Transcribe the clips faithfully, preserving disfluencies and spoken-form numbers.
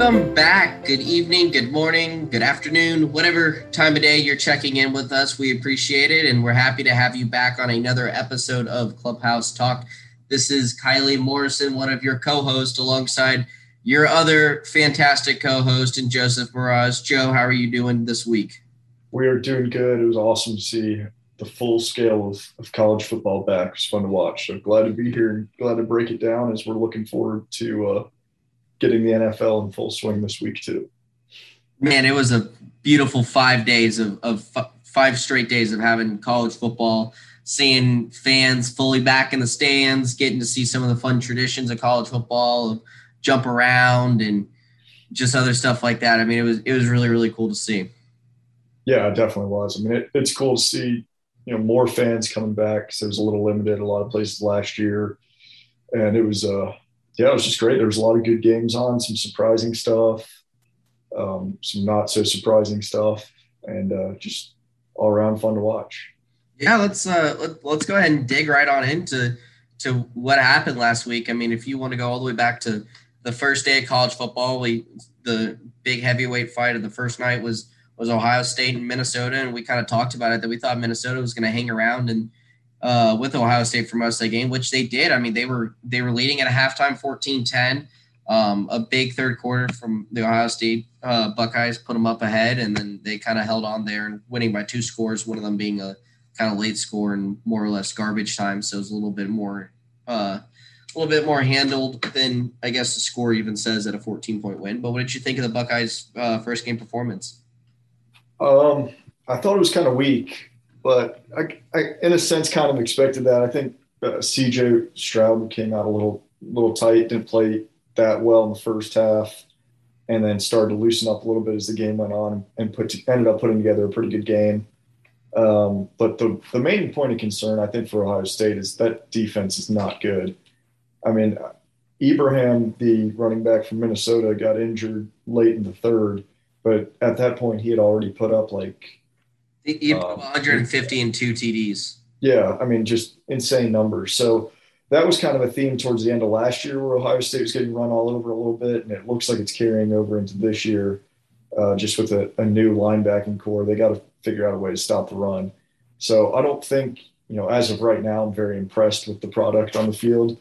Welcome back. Good evening, good morning, good afternoon, whatever time of day you're checking in with us. We appreciate it, and we're happy to have you back on another episode of Clubhouse Talk. This is Kylie Morrison, one of your co-hosts, alongside your other fantastic co-host and Joseph Mraz. Joe, how are you doing this week? We are doing good. It was awesome to see the full scale of, of college football back. It was fun to watch. So glad to be here and glad to break it down as we're looking forward to uh, getting the N F L in full swing this week too. Man, it was a beautiful five days of, of f- five straight days of having college football, seeing fans fully back in the stands, getting to see some of the fun traditions of college football, of jump around and just other stuff like that. I mean, it was, it was really, really cool to see. Yeah, it definitely was. I mean, it, it's cool to see, you know, more fans coming back because it was a little limited a lot of places last year. And it was, uh, yeah, it was just great. There was a lot of good games on, some surprising stuff, um, some not so surprising stuff, and uh, just all around fun to watch. Yeah, let's uh, let, let's go ahead and dig right on into to what happened last week. I mean, if you want to go all the way back to the first day of college football, we the big heavyweight fight of the first night was was Ohio State and Minnesota, and we kind of talked about it, that we thought Minnesota was going to hang around and uh, with Ohio State for most of the game, which they did. I mean, they were they were leading at a halftime fourteen ten. Um, a big third quarter from the Ohio State uh, Buckeyes put them up ahead, and then they kind of held on there and winning by two scores, one of them being a kind of late score and more or less garbage time. So it was a little bit more uh, a little bit more handled than I guess the score even says at a fourteen-point win. But what did you think of the Buckeyes' uh, first game performance? Um, I thought it was kind of weak, but I, I, in a sense, kind of expected that. I think uh, C J Stroud came out a little, little tight, didn't play that well in the first half, and then started to loosen up a little bit as the game went on, and put to, ended up putting together a pretty good game. Um, but the, the main point of concern, I think, for Ohio State is that defense is not good. I mean, Ibrahim, the running back from Minnesota, got injured late in the third. But at that point, he had already put up like he put um, one hundred fifty and two T Ds. Yeah, I mean, just insane numbers. So that was kind of a theme towards the end of last year, where Ohio State was getting run all over a little bit, and it looks like it's carrying over into this year. Uh, just with a, a new linebacking core, they got to figure out a way to stop the run. So I don't think, you know, as of right now, I'm very impressed with the product on the field,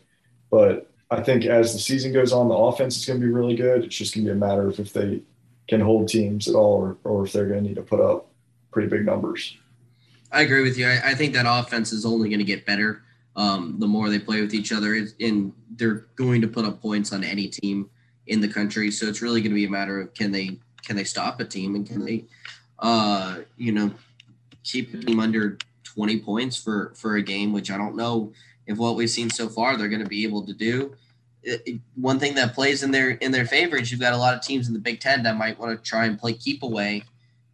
but I think as the season goes on, the offense is going to be really good. It's just going to be a matter of if they can hold teams at all, or, or if they're going to need to put up pretty big numbers. I agree with you. I, I think that offense is only going to get better um, the more they play with each other, and they're going to put up points on any team in the country. So it's really going to be a matter of can they can they stop a team, and can they uh, you know keep them under twenty points for for a game, which I don't know if what we've seen so far they're going to be able to do. It, one thing that plays in their in their favor is you've got a lot of teams in the Big Ten that might want to try and play keep away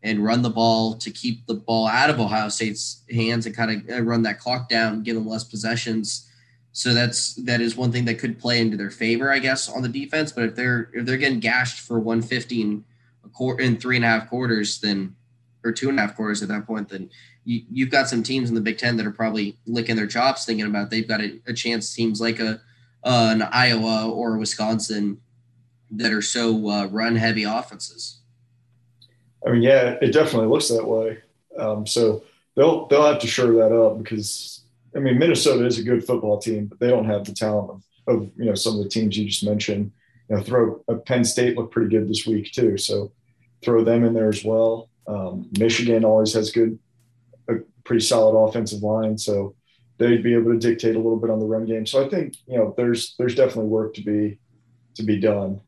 and run the ball to keep the ball out of Ohio State's hands and kind of run that clock down, give them less possessions. So that's that is one thing that could play into their favor, I guess, on the defense. But if they're if they're getting gashed for one hundred fifty in a quarter, in three and a half quarters, then or two and a half quarters at that point, then you, you've got some teams in the Big Ten that are probably licking their chops, thinking about they've got a, a chance. Seems like a Uh, in Iowa or Wisconsin that are so uh, run-heavy offenses. I mean, yeah, it definitely looks that way. Um, so they'll they'll have to shore that up because, I mean, Minnesota is a good football team, but they don't have the talent of, of you know, some of the teams you just mentioned. You know, throw uh, Penn State looked pretty good this week too, so throw them in there as well. Um, Michigan always has good, a pretty solid offensive line, so they'd be able to dictate a little bit on the run game. So I think, you know, there's there's definitely work to be to be done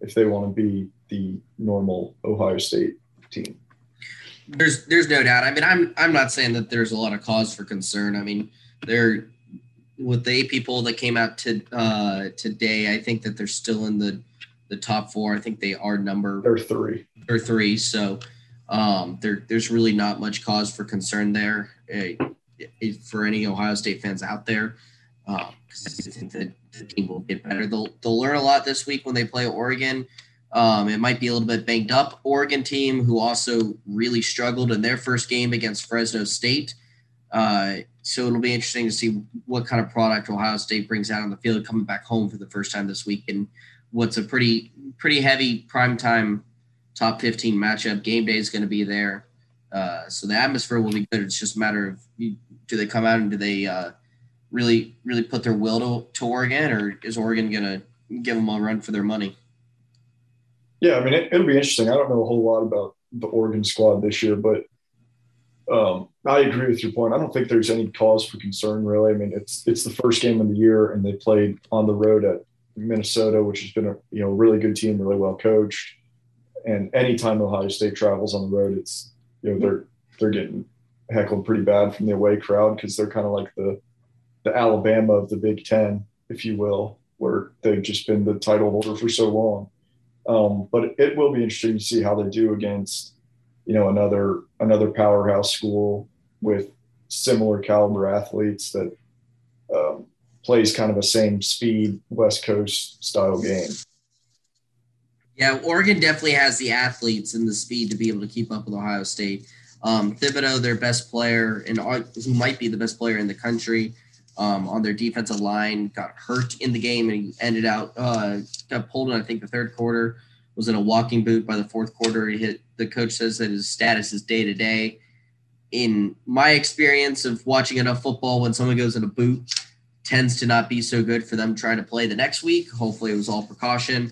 if they want to be the normal Ohio State team. There's there's no doubt. I mean, I'm I'm not saying that there's a lot of cause for concern. I mean, they're with the A P poll that came out to uh, today, I think that they're still in the, the top four. I think they are number They're three. They're three. So um, there there's really not much cause for concern there. It, for any Ohio State fans out there, because um, I think that the team will get better. They'll they'll learn a lot this week when they play Oregon. Um, it might be a little bit banged up Oregon team, who also really struggled in their first game against Fresno State. Uh, so it'll be interesting to see what kind of product Ohio State brings out on the field coming back home for the first time this week, and what's a pretty pretty heavy primetime top fifteen matchup. Game day is going to be there. Uh, so the atmosphere will be good. It's just a matter of you, do they come out and do they uh, really, really put their will to, to Oregon, or is Oregon going to give them a run for their money? Yeah, I mean, it, it'll be interesting. I don't know a whole lot about the Oregon squad this year, but um, I agree with your point. I don't think there's any cause for concern, really. I mean, it's it's the first game of the year, and they played on the road at Minnesota, which has been a you know really good team, really well coached. And anytime Ohio State travels on the road, it's you know they're they're getting heckled pretty bad from the away crowd, because they're kind of like the the Alabama of the Big Ten, if you will, where they've just been the title holder for so long. Um, but it will be interesting to see how they do against you know another another powerhouse school with similar caliber athletes that um, plays kind of a same speed West Coast style game. Yeah, Oregon definitely has the athletes and the speed to be able to keep up with Ohio State. Um, Thibodeau, their best player, and who might be the best player in the country um, on their defensive line, got hurt in the game and ended out uh, got pulled in, I think, the third quarter, was in a walking boot by the fourth quarter. He hit. The coach says that his status is day-to-day. In my experience of watching enough football, when someone goes in a boot, tends to not be so good for them trying to play the next week. Hopefully it was all precaution.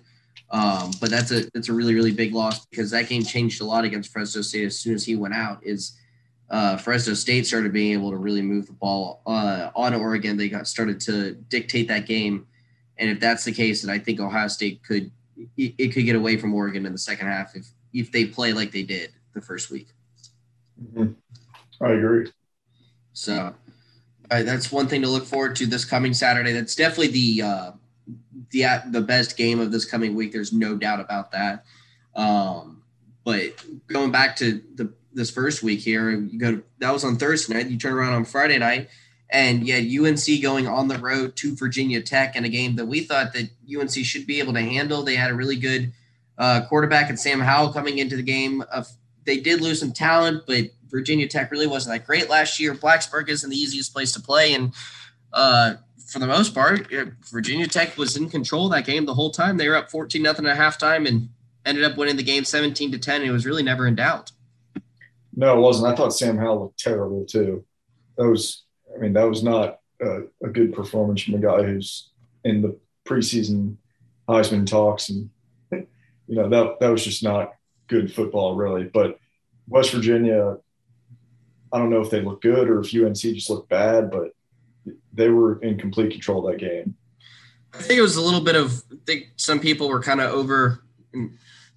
Um, but that's a that's a really, really big loss, because that game changed a lot against Fresno State as soon as he went out. Is uh, Fresno State started being able to really move the ball uh, on Oregon. They got started to dictate that game. And if that's the case, then I think Ohio State could it, it could get away from Oregon in the second half if, if they play like they did the first week. Mm-hmm. I agree. So uh, that's one thing to look forward to this coming Saturday. That's definitely the uh, – the the best game of this coming week. There's no doubt about that. Um, but going back to the this first week here, you go that was on Thursday night. You turn around on Friday night, and you had U N C going on the road to Virginia Tech in a game that we thought that U N C should be able to handle. They had a really good uh, quarterback at Sam Howell coming into the game. Uh, they did lose some talent, but Virginia Tech really wasn't that great last year. Blacksburg isn't the easiest place to play, and uh, for the most part, Virginia Tech was in control of that game the whole time. They were up fourteen nothing at halftime and ended up winning the game seventeen to ten, and it was really never in doubt. No, it wasn't. I thought Sam Howell looked terrible, too. That was, I mean, that was not a, a good performance from a guy who's in the preseason Heisman talks. And, you know, that, that was just not good football, really. But West Virginia, I don't know if they looked good or if U N C just looked bad, but they were in complete control of that game. I think it was a little bit of – I think some people were kind of over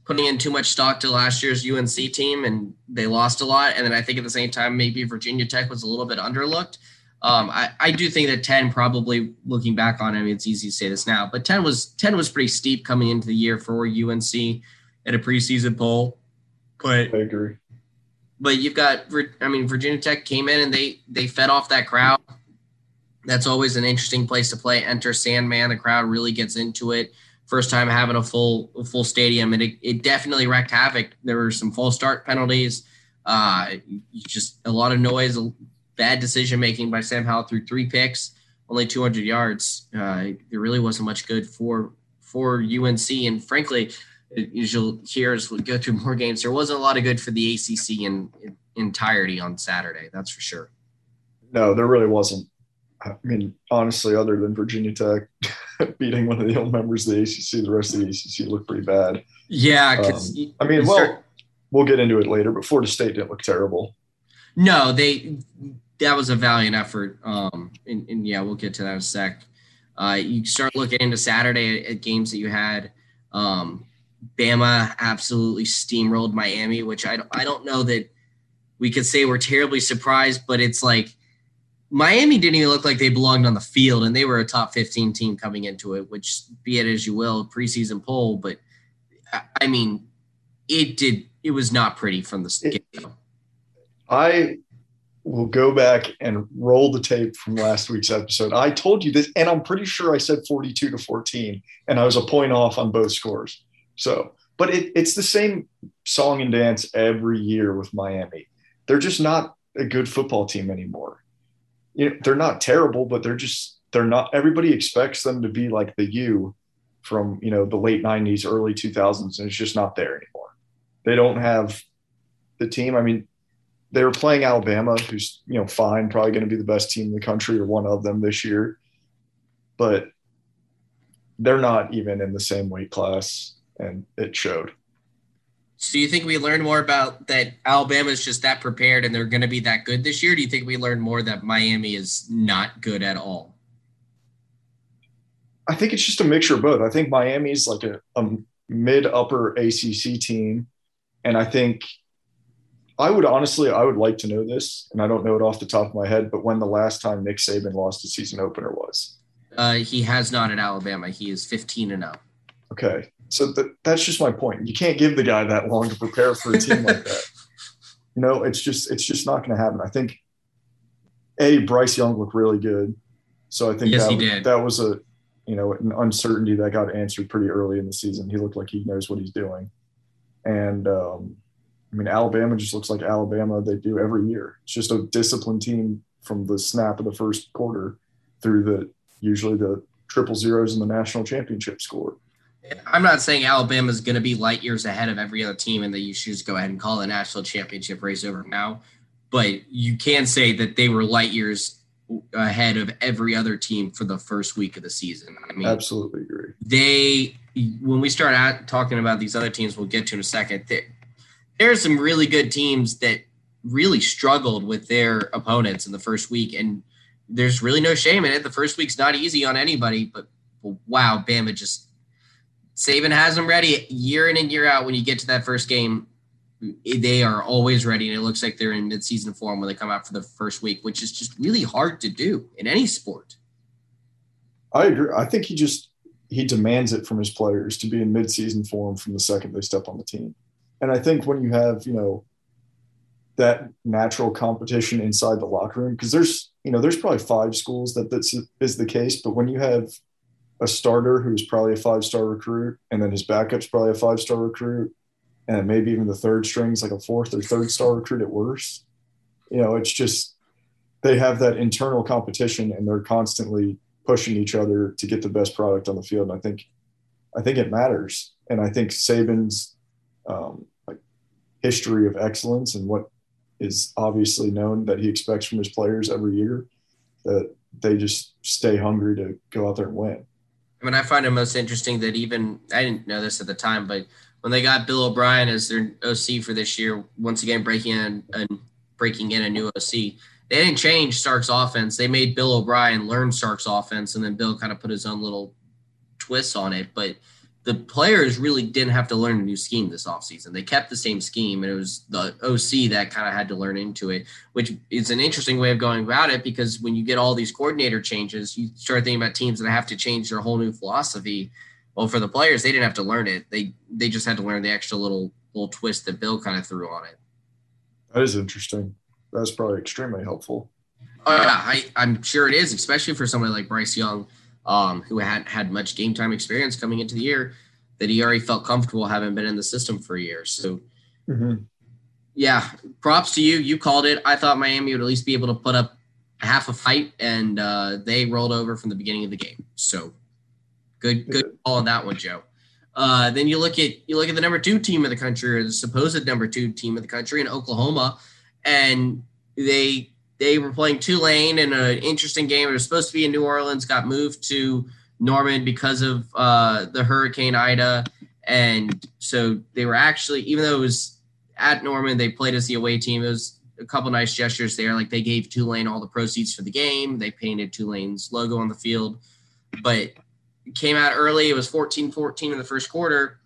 putting in too much stock to last year's U N C team, and they lost a lot. And then I think at the same time maybe Virginia Tech was a little bit underlooked. Um, I, I do think that ten probably, looking back on it, I mean, it's easy to say this now, but ten was ten was pretty steep coming into the year for U N C at a preseason poll. But I agree. But you've got – I mean, Virginia Tech came in and they they fed off that crowd. That's always an interesting place to play. Enter Sandman. The crowd really gets into it. First time having a full a full stadium, and it, it definitely wreaked havoc. There were some false start penalties, uh, just a lot of noise, bad decision-making by Sam Howell through three picks, only two hundred yards. Uh, there really wasn't much good for for U N C, and frankly, as you'll hear as we go through more games, there wasn't a lot of good for the A C C in, in entirety on Saturday, that's for sure. No, there really wasn't. I mean, honestly, other than Virginia Tech beating one of the old members of the A C C, the rest of the A C C looked pretty bad. Yeah. Cause um, I mean, well, start... we'll get into it later, but Florida State didn't look terrible. No, they that was a valiant effort. Um, and, and, yeah, we'll get to that in a sec. Uh, you start looking into Saturday at games that you had. Um, Bama absolutely steamrolled Miami, which I, I don't know that we could say we're terribly surprised, but it's like, Miami didn't even look like they belonged on the field, and they were a top fifteen team coming into it, which be it as you will, preseason poll. But I mean, it did. It was not pretty from the get-go. I will go back and roll the tape from last week's episode. I told you this, and I'm pretty sure I said forty-two to fourteen, and I was a point off on both scores. So, but it, it's the same song and dance every year with Miami. They're just not a good football team anymore. You know, they're not terrible, but they're just, they're not, everybody expects them to be like the U from, you know, the late nineties, early two thousands, and it's just not there anymore. They don't have the team. I mean, they were playing Alabama, who's, you know, fine, probably going to be the best team in the country or one of them this year. But they're not even in the same weight class, and it showed. So do you think we learn more about that Alabama's just that prepared and they're going to be that good this year? Or do you think we learn more that Miami is not good at all? I think it's just a mixture of both. I think Miami's like a, a mid-upper A C C team, and I think I would honestly, I would like to know this, and I don't know it off the top of my head, but when the last time Nick Saban lost a season opener was. Uh, he has not at Alabama. He is fifteen and oh. Okay. So th- that's just my point. You can't give the guy that long to prepare for a team like that. You know, it's just it's just not going to happen. I think, A, Bryce Young looked really good. So I think yes, that, that was a, you know, an uncertainty that got answered pretty early in the season. He looked like he knows what he's doing. And, um, I mean, Alabama just looks like Alabama. They do every year. It's just a disciplined team from the snap of the first quarter through the usually the triple zeros in the national championship score. I'm not saying Alabama is going to be light years ahead of every other team and that you should just go ahead and call the national championship race over now, but you can say that they were light years ahead of every other team for the first week of the season. I mean, absolutely agree. They, when we start out talking about these other teams, we'll get to in a second. There, there are some really good teams that really struggled with their opponents in the first week, and there's really no shame in it. The first week's not easy on anybody, but wow, Bama just. Saban has them ready year in and year out. When you get to that first game, they are always ready, and it looks like they're in midseason form when they come out for the first week, which is just really hard to do in any sport. I agree. I think he just he demands it from his players to be in midseason form from the second they step on the team. And I think when you have, you know, that natural competition inside the locker room, because there's, you know, there's probably five schools that that's is the case, but when you have a starter who's probably a five-star recruit, and then his backup's probably a five-star recruit, and maybe even the third string's like a fourth or third-star recruit at worst. You know, it's just they have that internal competition, and they're constantly pushing each other to get the best product on the field. And I think, I think it matters, and I think Saban's um, like history of excellence and what is obviously known that he expects from his players every year, that they just stay hungry to go out there and win. I mean, I find it most interesting that even – I didn't know this at the time, but when they got Bill O'Brien as their O C for this year, once again breaking in, and breaking in a new O C, they didn't change Stark's offense. They made Bill O'Brien learn Stark's offense, and then Bill kind of put his own little twist on it. But the players really didn't have to learn a new scheme this offseason. They kept the same scheme, and it was the O C that kind of had to learn into it, which is an interesting way of going about it, because when you get all these coordinator changes, you start thinking about teams that have to change their whole new philosophy. Well, for the players, they didn't have to learn it. They they just had to learn the extra little little twist that Bill kind of threw on it. That is interesting. That's probably extremely helpful. Oh, yeah, I, I'm sure it is, especially for somebody like Bryce Young. Um, who hadn't had much game time experience coming into the year, that he already felt comfortable having been in the system for a year. So, mm-hmm. yeah, props to you. You called it. I thought Miami would at least be able to put up half a fight, and uh, they rolled over from the beginning of the game. So, good, good call on that one, Joe. Uh, then you look at you look at the number two team of the country, or the supposed number two team of the country, in Oklahoma, and they. They were playing Tulane in an interesting game. It was supposed to be in New Orleans, got moved to Norman because of uh, the Hurricane Ida. And so they were actually, even though it was at Norman, they played as the away team. It was a couple nice gestures there. Like, they gave Tulane all the proceeds for the game. They painted Tulane's logo on the field. But it came out early. It was fourteen fourteen in the first quarter.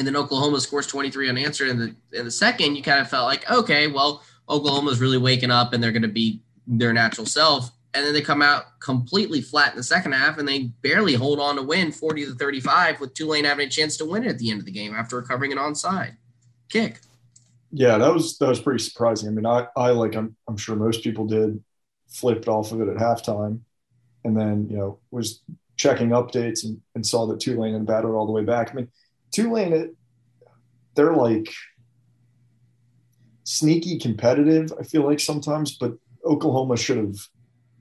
And then Oklahoma scores twenty-three unanswered in the, in the second. You kind of felt like, okay, well, Oklahoma's really waking up and they're going to be their natural self. And then they come out completely flat in the second half, and they barely hold on to win forty to thirty-five, with Tulane having a chance to win it at the end of the game after recovering an onside kick. Yeah, that was that was pretty surprising. I mean, I, I like I'm, I'm sure most people did, flipped off of it at halftime, and then, you know, was checking updates and, and saw that Tulane had battled all the way back. I mean, Tulane, it, they're like – sneaky competitive, I feel like sometimes, but Oklahoma should have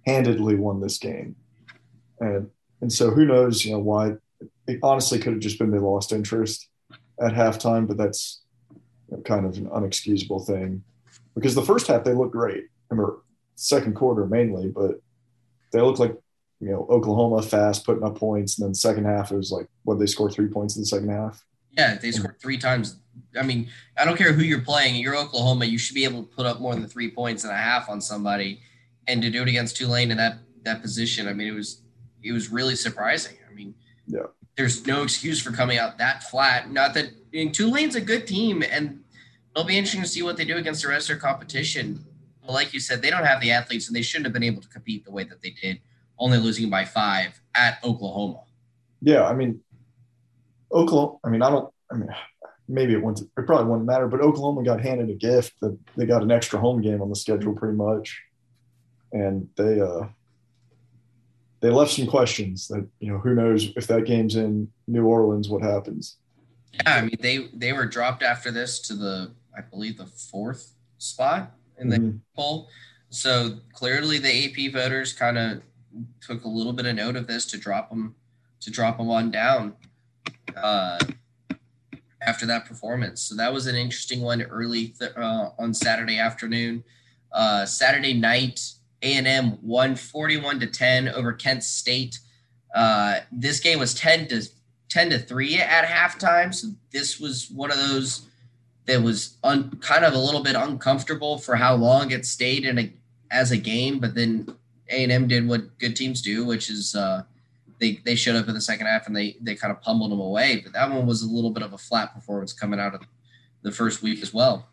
handedly won this game. And and so who knows, you know, why it honestly could have just been they lost interest at halftime, but that's kind of an unexcusable thing because the first half they looked great. I mean, second quarter mainly, but they looked like, you know, Oklahoma fast, putting up points. And then second half, it was like, what, they scored three points in the second half? Yeah, they scored three times. I mean, I don't care who you're playing. You're Oklahoma. You should be able to put up more than three points and a half on somebody. And to do it against Tulane in that that position, I mean, it was it was really surprising. I mean, yeah. There's no excuse for coming out that flat. Not that – I mean, Tulane's a good team, and it'll be interesting to see what they do against the rest of their competition. But like you said, they don't have the athletes, and they shouldn't have been able to compete the way that they did, only losing by five at Oklahoma. Yeah, I mean, Oklahoma – I mean, I don't – I mean, maybe it wouldn't – it probably wouldn't matter, but Oklahoma got handed a gift that they got an extra home game on the schedule pretty much. And they uh, they left some questions that, you know, who knows if that game's in New Orleans, what happens? Yeah, I mean, they, they were dropped after this to the, I believe, the fourth spot in the mm-hmm. poll. So clearly the A P voters kind of took a little bit of note of this to drop them, to drop them on down uh, after that performance. So that was an interesting one early th- uh, on Saturday afternoon. Uh, Saturday night, A and M won forty-one to ten over Kent State. Uh, this game was ten to three at halftime. So this was one of those that was un, kind of a little bit uncomfortable for how long it stayed in a, as a game. But then A and M did what good teams do, which is uh, they they showed up in the second half and they they kind of pummeled them away. But that one was a little bit of a flat performance coming out of the first week as well.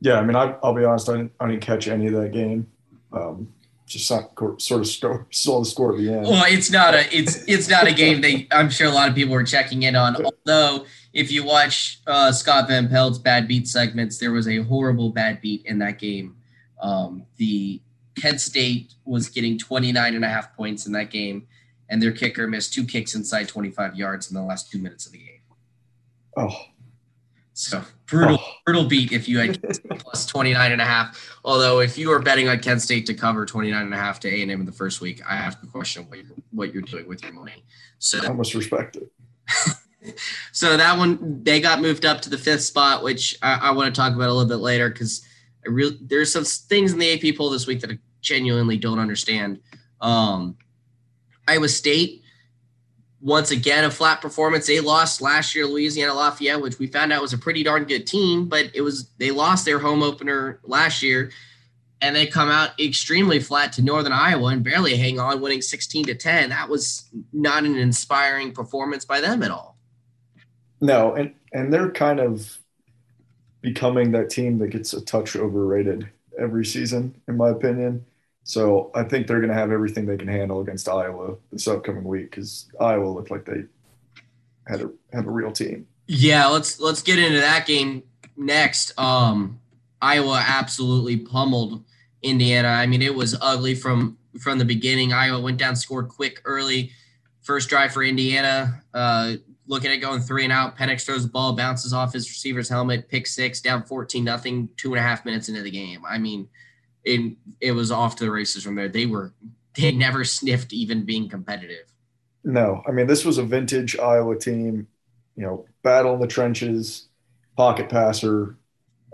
Yeah, I mean, I, I'll be honest, I didn't, I didn't catch any of that game. Um, just not, sort of score, saw the score at the end. Well, it's not a it's it's not a game that I'm sure a lot of people were checking in on. Although, if you watch uh, Scott Van Pelt's bad beat segments, there was a horrible bad beat in that game. Um, the Kent State was getting twenty-nine and a half points in that game, and their kicker missed two kicks inside twenty-five yards in the last two minutes of the game. Oh. So brutal, oh. brutal beat if you had plus twenty-nine and a half. Although if you are betting on Kent State to cover twenty-nine and a half to A and M in the first week, I have to question what you're, what you're doing with your money. So I almost respect it. So that one, they got moved up to the fifth spot, which I, I want to talk about a little bit later because I really there's some things in the A P poll this week that I genuinely don't understand. Um, Iowa State. Once again, a flat performance. They lost last year to Louisiana Lafayette, which we found out was a pretty darn good team, but it was they lost their home opener last year, and they come out extremely flat to Northern Iowa and barely hang on, winning sixteen to ten. That was not an inspiring performance by them at all. No, and, and they're kind of becoming that team that gets a touch overrated every season, in my opinion. So I think they're going to have everything they can handle against Iowa this upcoming week because Iowa looked like they had a have a real team. Yeah, let's let's get into that game next. Um, Iowa absolutely pummeled Indiana. I mean, it was ugly from from the beginning. Iowa went down, scored quick early. First drive for Indiana. Uh, looking at going three and out. Penix throws the ball, bounces off his receiver's helmet, pick six, down fourteen nothing, two and a half minutes into the game. I mean. It, it was off to the races from there. They were they never sniffed even being competitive. No, I mean, this was a vintage Iowa team, you know, battle in the trenches, pocket passer.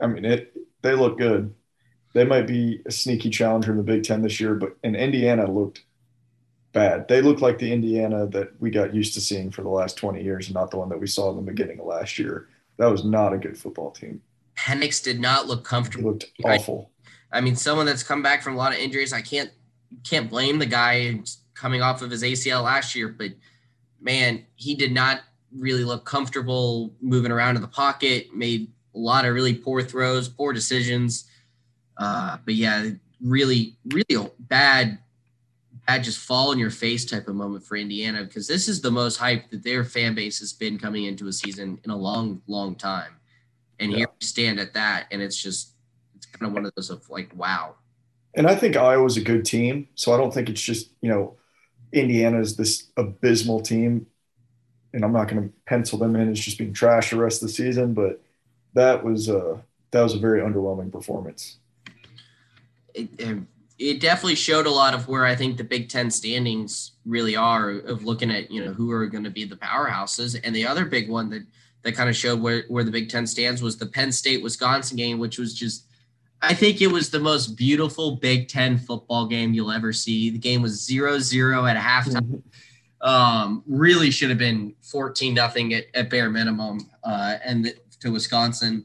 I mean, it. They look good. They might be a sneaky challenger in the Big Ten this year, but in Indiana looked bad. They looked like the Indiana that we got used to seeing for the last twenty years and not the one that we saw in the beginning of last year. That was not a good football team. Penix did not look comfortable. He looked awful. I- I mean, someone that's come back from a lot of injuries, I can't can't blame the guy coming off of his A C L last year, but, man, he did not really look comfortable moving around in the pocket, made a lot of really poor throws, poor decisions. Uh, but, yeah, really, really bad, bad just fall in your face type of moment for Indiana because this is the most hype that their fan base has been coming into a season in a long, long time. And yeah. Here we stand at that, and it's just – kind of one of those of like, wow. And I think Iowa's a good team. So I don't think it's just, you know, Indiana's this abysmal team. And I'm not going to pencil them in as just being trash the rest of the season. But that was a, that was a very underwhelming performance. It, it definitely showed a lot of where I think the Big Ten standings really are, of looking at, you know, who are going to be the powerhouses. And the other big one that, that kind of showed where, where the Big Ten stands was the Penn State-Wisconsin game, which was just, I think it was the most beautiful Big Ten football game you'll ever see. The game was zero zero at halftime. Um, really should have been fourteen nothing at, at bare minimum uh, and the, to Wisconsin.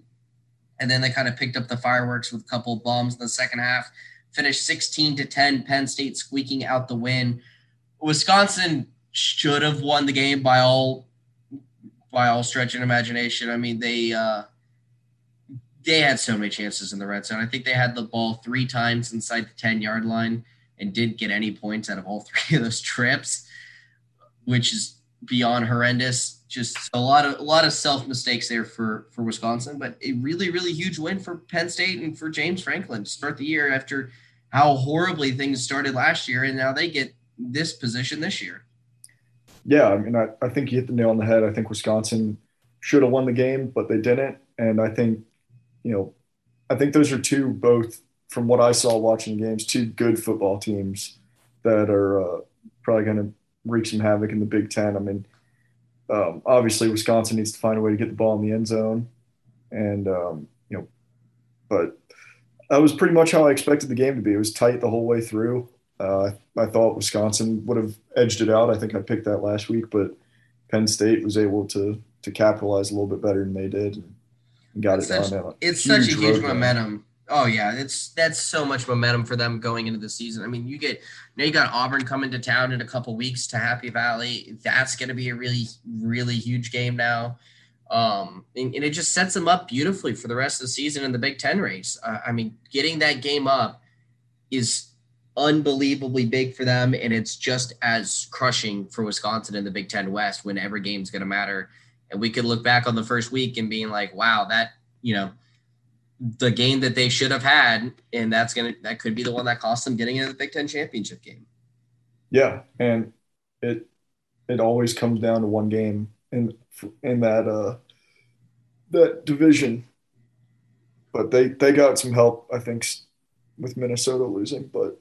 And then they kind of picked up the fireworks with a couple of bombs in the second half. Finished sixteen to ten, Penn State squeaking out the win. Wisconsin should have won the game by all by all stretch and imagination. I mean, they uh, they had so many chances in the red zone. I think they had the ball three times inside the ten-yard line and didn't get any points out of all three of those trips, which is beyond horrendous. Just a lot of a lot of self mistakes there for, for Wisconsin, but a really, really huge win for Penn State and for James Franklin to start the year after how horribly things started last year, and now they get this position this year. Yeah, I mean, I, I think you hit the nail on the head. I think Wisconsin should have won the game, but they didn't. And I think, you know, I think those are two, both from what I saw watching games, two good football teams that are uh, probably going to wreak some havoc in the Big Ten. I mean, um, obviously Wisconsin needs to find a way to get the ball in the end zone. And, um, you know, but that was pretty much how I expected the game to be. It was tight the whole way through. Uh, I thought Wisconsin would have edged it out. I think I picked that last week, but Penn State was able to to capitalize a little bit better than they did and got it done. It's such a huge momentum. Oh yeah, it's that's so much momentum for them going into the season. I mean, you get now you got Auburn coming to town in a couple weeks to Happy Valley. That's going to be a really, really huge game now, um, and, and it just sets them up beautifully for the rest of the season in the Big Ten race. Uh, I mean, getting that game up is unbelievably big for them, and it's just as crushing for Wisconsin in the Big Ten West when every game's going to matter. And we could look back on the first week and being like, "Wow, that you know." the game that they should have had, and that's gonna that could be the one that cost them getting into the Big Ten championship game. Yeah, and it it always comes down to one game in in that uh, that division. But they they got some help, I think, with Minnesota losing, but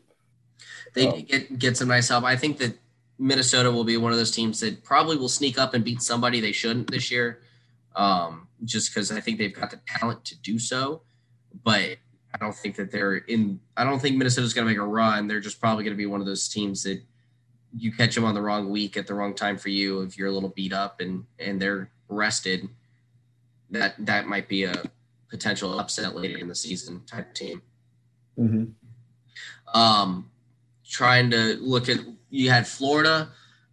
they um, get get some nice help. I think that Minnesota will be one of those teams that probably will sneak up and beat somebody they shouldn't this year. Um, just because I think they've got the talent to do so, but I don't think that they're in, I don't think Minnesota's going to make a run. They're just probably going to be one of those teams that you catch them on the wrong week at the wrong time for you. If you're a little beat up and, and they're rested, that, that might be a potential upset later in the season type team. Mm-hmm. Um, trying to look at, you had Florida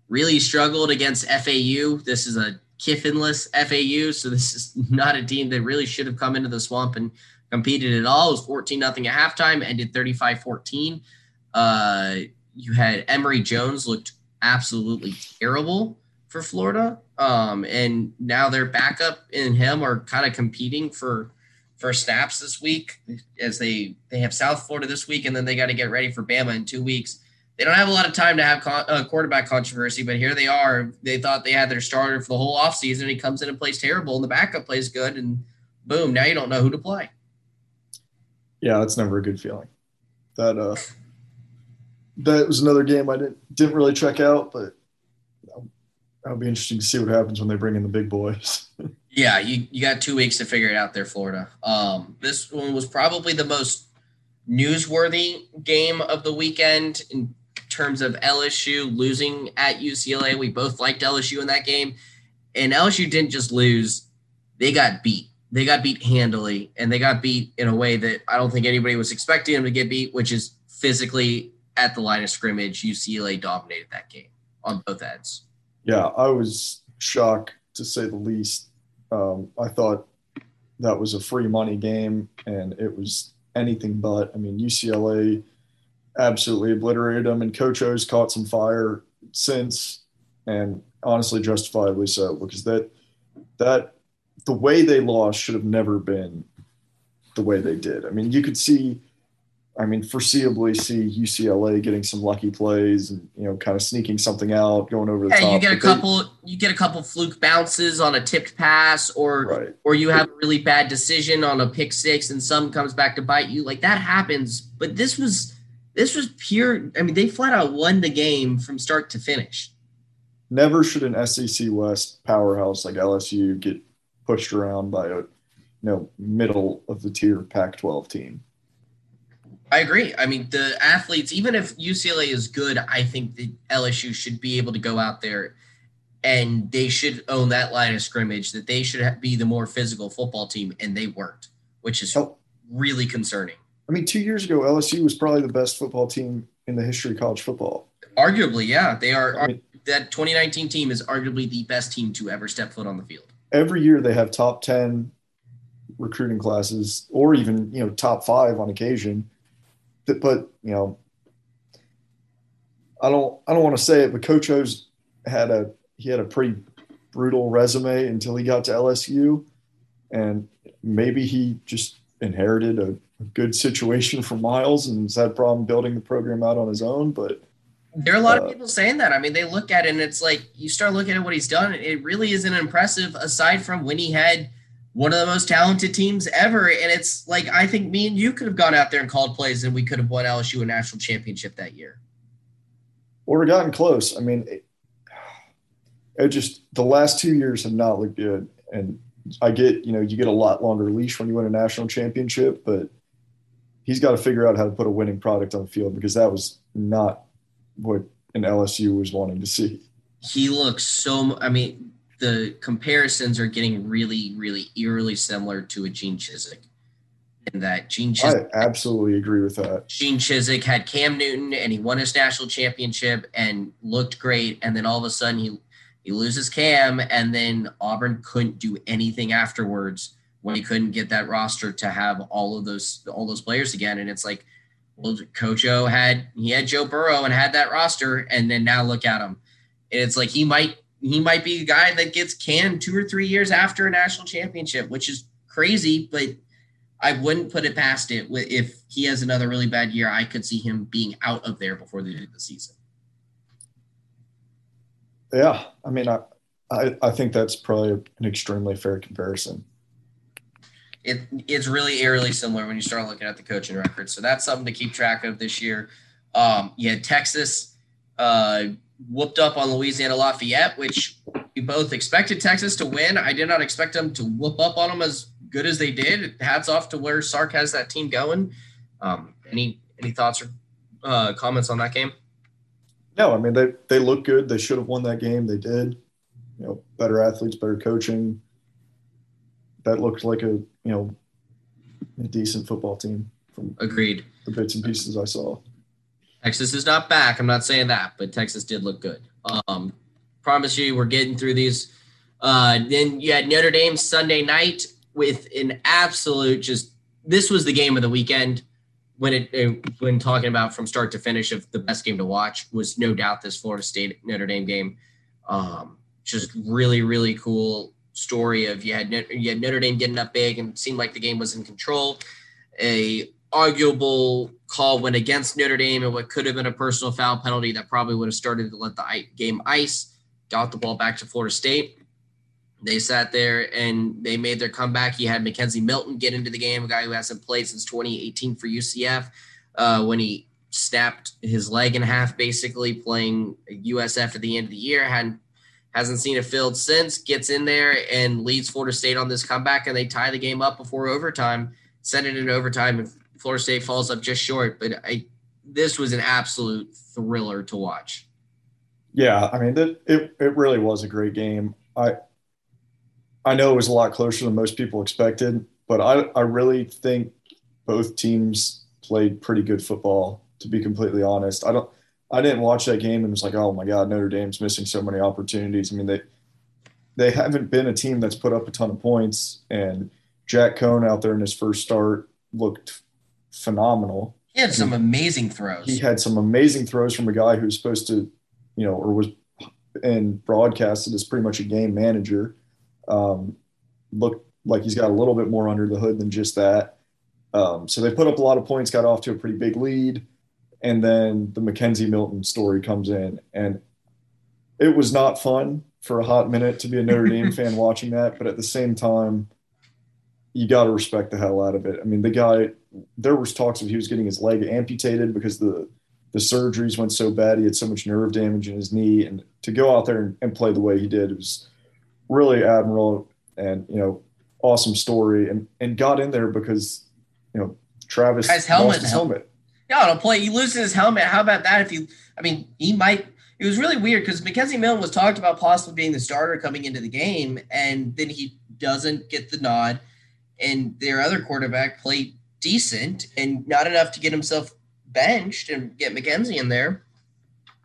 really struggled against F A U. This is a Kiffinless F A U, so this is not a team that really should have come into the swamp and competed at all. It was fourteen nothing at halftime, ended thirty-five fourteen. Uh, you had Emory Jones looked absolutely terrible for Florida, um, and now their backup and him are kind of competing for for snaps this week as they, they have South Florida this week, and then they got to get ready for Bama in two weeks. They don't have a lot of time to have con- uh, quarterback controversy, but here they are. They thought they had their starter for the whole offseason, and he comes in and plays terrible, and the backup plays good, and boom, now you don't know who to play. Yeah, that's never a good feeling. That uh, that was another game I didn't didn't really check out, but it'll be interesting to see what happens when they bring in the big boys. Yeah, you, you got two weeks to figure it out there, Florida. Um, this one was probably the most newsworthy game of the weekend in terms of L S U losing at U C L A. We both liked L S U in that game, and L S U didn't just lose. They got beat. They got beat handily, and they got beat in a way that I don't think anybody was expecting them to get beat, which is physically at the line of scrimmage. U C L A dominated that game on both ends. Yeah, I was shocked to say the least. Um, I thought that was a free money game, and it was anything but. I mean, U C L A absolutely obliterated them, and Coach O's caught some fire since, and honestly justifiably so, because that that the way they lost should have never been the way they did. I mean, you could see, I mean, foreseeably see U C L A getting some lucky plays and, you know, kind of sneaking something out, going over the yeah, top. You get a couple, they, you get a couple fluke bounces on a tipped pass, or right. or you have a really bad decision on a pick six, and some comes back to bite you. Like that happens. But this was This was pure – I mean, they flat out won the game from start to finish. Never should an S E C West powerhouse like L S U get pushed around by a, you know, middle-of-the-tier Pac twelve team. I agree. I mean, the athletes, even if U C L A is good, I think the L S U should be able to go out there and they should own that line of scrimmage, that they should be the more physical football team, and they weren't, which is really concerning. I mean, two years ago, L S U was probably the best football team in the history of college football. Arguably, yeah. They are. I mean, that twenty nineteen team is arguably the best team to ever step foot on the field. Every year they have top ten recruiting classes, or even, you know, top five on occasion. But, you know, I don't I don't want to say it, but Coach O's had a he had a pretty brutal resume until he got to L S U, and maybe he just inherited a, a good situation from Miles and has had a problem building the program out on his own. But there are a lot uh, of people saying that. I mean, they look at it and it's like, you start looking at what he's done, it really isn't impressive aside from when he had one of the most talented teams ever. And it's like, I think me and you could have gone out there and called plays and we could have won L S U a national championship that year. Or we're gotten close. I mean, it, it just, the last two years have not looked good. And I get, you know, you get a lot longer leash when you win a national championship, but he's got to figure out how to put a winning product on the field, because that was not what an L S U was wanting to see. He looks so, I mean, the comparisons are getting really, really eerily similar to a Gene Chizik. And that Gene Chizik, I absolutely agree with that. Gene Chizik had Cam Newton and he won his national championship and looked great. And then all of a sudden he, he loses Cam, and then Auburn couldn't do anything afterwards when he couldn't get that roster to have all of those, all those players again. And it's like, well, Coach O had, he had Joe Burrow and had that roster. And then now look at him. And it's like, he might, He might be a guy that gets canned two or three years after a national championship, which is crazy, but I wouldn't put it past it. If he has another really bad year, I could see him being out of there before the end of the season. Yeah. I mean, I, I, I think that's probably an extremely fair comparison. It It's really eerily similar when you start looking at the coaching records. So that's something to keep track of this year. Um, you had Texas, uh, whooped up on Louisiana Lafayette, which we both expected Texas to win. I did not expect them to whoop up on them as good as they did. Hats off to where Sark has that team going. Um, any any thoughts or uh, comments on that game? No, I mean, they they look good. They should have won that game. They did. You know, better athletes, better coaching. That looked like a, you know, a decent football team. From Agreed. The bits and pieces I saw. Texas is not back. I'm not saying that, but Texas did look good. Um, promise you we're getting through these. Uh, then you had Notre Dame Sunday night with an absolute just – this was the game of the weekend when it, it when talking about from start to finish of the best game to watch was no doubt this Florida State-Notre Dame game. Um, just really, really cool story of you had, you had Notre Dame getting up big and seemed like the game was in control. A – arguable call went against Notre Dame and what could have been a personal foul penalty that probably would have started to let the game ice, got the ball back to Florida State. They sat there and they made their comeback. You had McKenzie Milton get into the game, a guy who hasn't played since twenty eighteen for U C F uh, when he snapped his leg in half, basically playing U S F at the end of the year, hadn't hasn't seen a field since, gets in there and leads Florida State on this comeback, and they tie the game up before overtime, send it in overtime, and Florida State falls up just short, but I, this was an absolute thriller to watch. Yeah, I mean, it, it it really was a great game. I I know it was a lot closer than most people expected, but I, I really think both teams played pretty good football, to be completely honest. I don't I didn't watch that game and was like, oh my God, Notre Dame's missing so many opportunities. I mean, they they haven't been a team that's put up a ton of points, and Jack Cohn out there in his first start looked phenomenal. He had some he, amazing throws. He had some amazing throws from a guy who's supposed to, you know, or was and broadcasted as pretty much a game manager. Um, looked like he's got a little bit more under the hood than just that. Um, so they put up a lot of points, got off to a pretty big lead, and then the McKenzie Milton story comes in, and it was not fun for a hot minute to be a Notre Dame fan watching that, but at the same time, you got to respect the hell out of it. I mean, the guy, there was talks of he was getting his leg amputated because the, the surgeries went so bad. He had so much nerve damage in his knee, and to go out there and, and play the way he did, it was really admirable and, you know, awesome story, and, and got in there because, you know, Travis lost his helmet. helmet. Yeah, on a play, he loses his helmet. How about that? If you, I mean, he might. It was really weird because McKenzie Milton was talked about possibly being the starter coming into the game, and then he doesn't get the nod. And their other quarterback played decent and not enough to get himself benched and get McKenzie in there,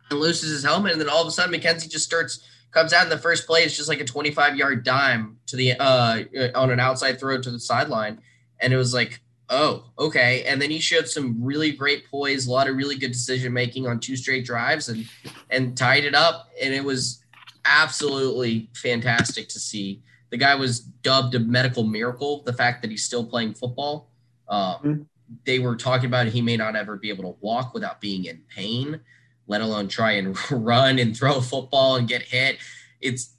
and loses his helmet. And then all of a sudden, McKenzie just starts comes out in the first play. It's just like a twenty-five yard dime to the uh, on an outside throw to the sideline, and it was like, oh, okay. And then he showed some really great poise, a lot of really good decision-making on two straight drives, and, and tied it up. And it was absolutely fantastic to see. The guy was dubbed a medical miracle, the fact that he's still playing football. Um, mm-hmm. They were talking about he may not ever be able to walk without being in pain, let alone try and run and throw a football and get hit. It's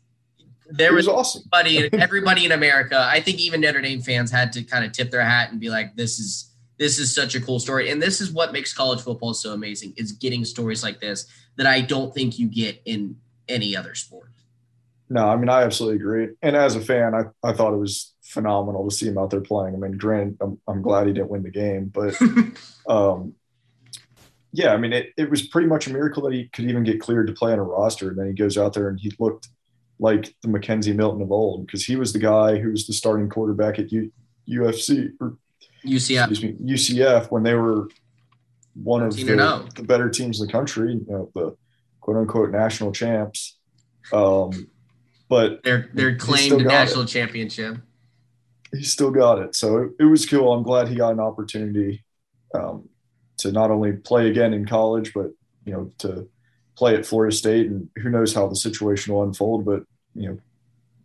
There it was, was awesome. everybody, everybody in America, I think even Notre Dame fans had to kind of tip their hat and be like, this is this is such a cool story. And this is what makes college football so amazing, is getting stories like this that I don't think you get in any other sport. No, I mean, I absolutely agree. And as a fan, I, I thought it was phenomenal to see him out there playing. I mean, granted, I'm, I'm glad he didn't win the game. But, um, yeah, I mean, it, it was pretty much a miracle that he could even get cleared to play on a roster. And then he goes out there and he looked – like the McKenzie Milton of old, because he was the guy who was the starting quarterback at U F C or U C F. Excuse me, U C F when they were one of the, the better teams in the country, you know, the quote unquote national champs. Um, but they're they're claimed national it. championship. He still got it, so it, it was cool. I'm glad he got an opportunity um, to not only play again in college, but you know to. play at Florida State, and who knows how the situation will unfold, but, you know,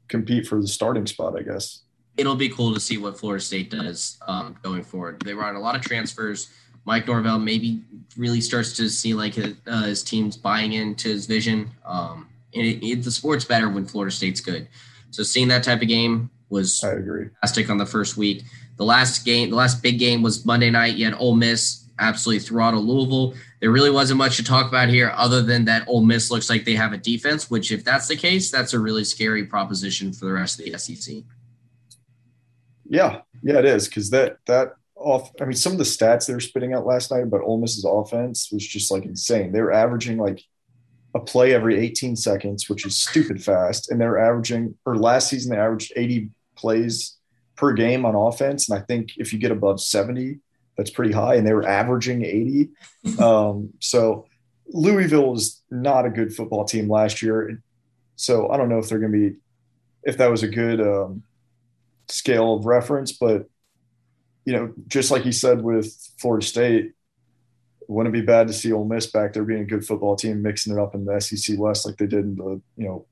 compete for the starting spot, I guess. It'll be cool to see what Florida State does um, going forward. They run a lot of transfers. Mike Norvell maybe really starts to see like his, uh, his team's buying into his vision. Um, and it, it, the sport's better when Florida State's good. So seeing that type of game was I agree. fantastic on the first week. The last game, the last big game was Monday night. You had Ole Miss absolutely throttle Louisville. There really wasn't much to talk about here other than that Ole Miss looks like they have a defense, which if that's the case, that's a really scary proposition for the rest of the S E C. Yeah, yeah, it is, because that that off. I mean, some of the stats they were spitting out last night about Ole Miss's offense was just like insane. They were averaging like a play every eighteen seconds, which is stupid fast, and they're averaging, or last season they averaged eighty plays per game on offense, and I think if you get above seventy, that's pretty high, and they were averaging eighty. Um, so Louisville was not a good football team last year. So I don't know if they're going to be – if that was a good um, scale of reference. But, you know, just like you said with Florida State, it wouldn't be bad to see Ole Miss back there being a good football team, mixing it up in the S E C West like they did in the, you know,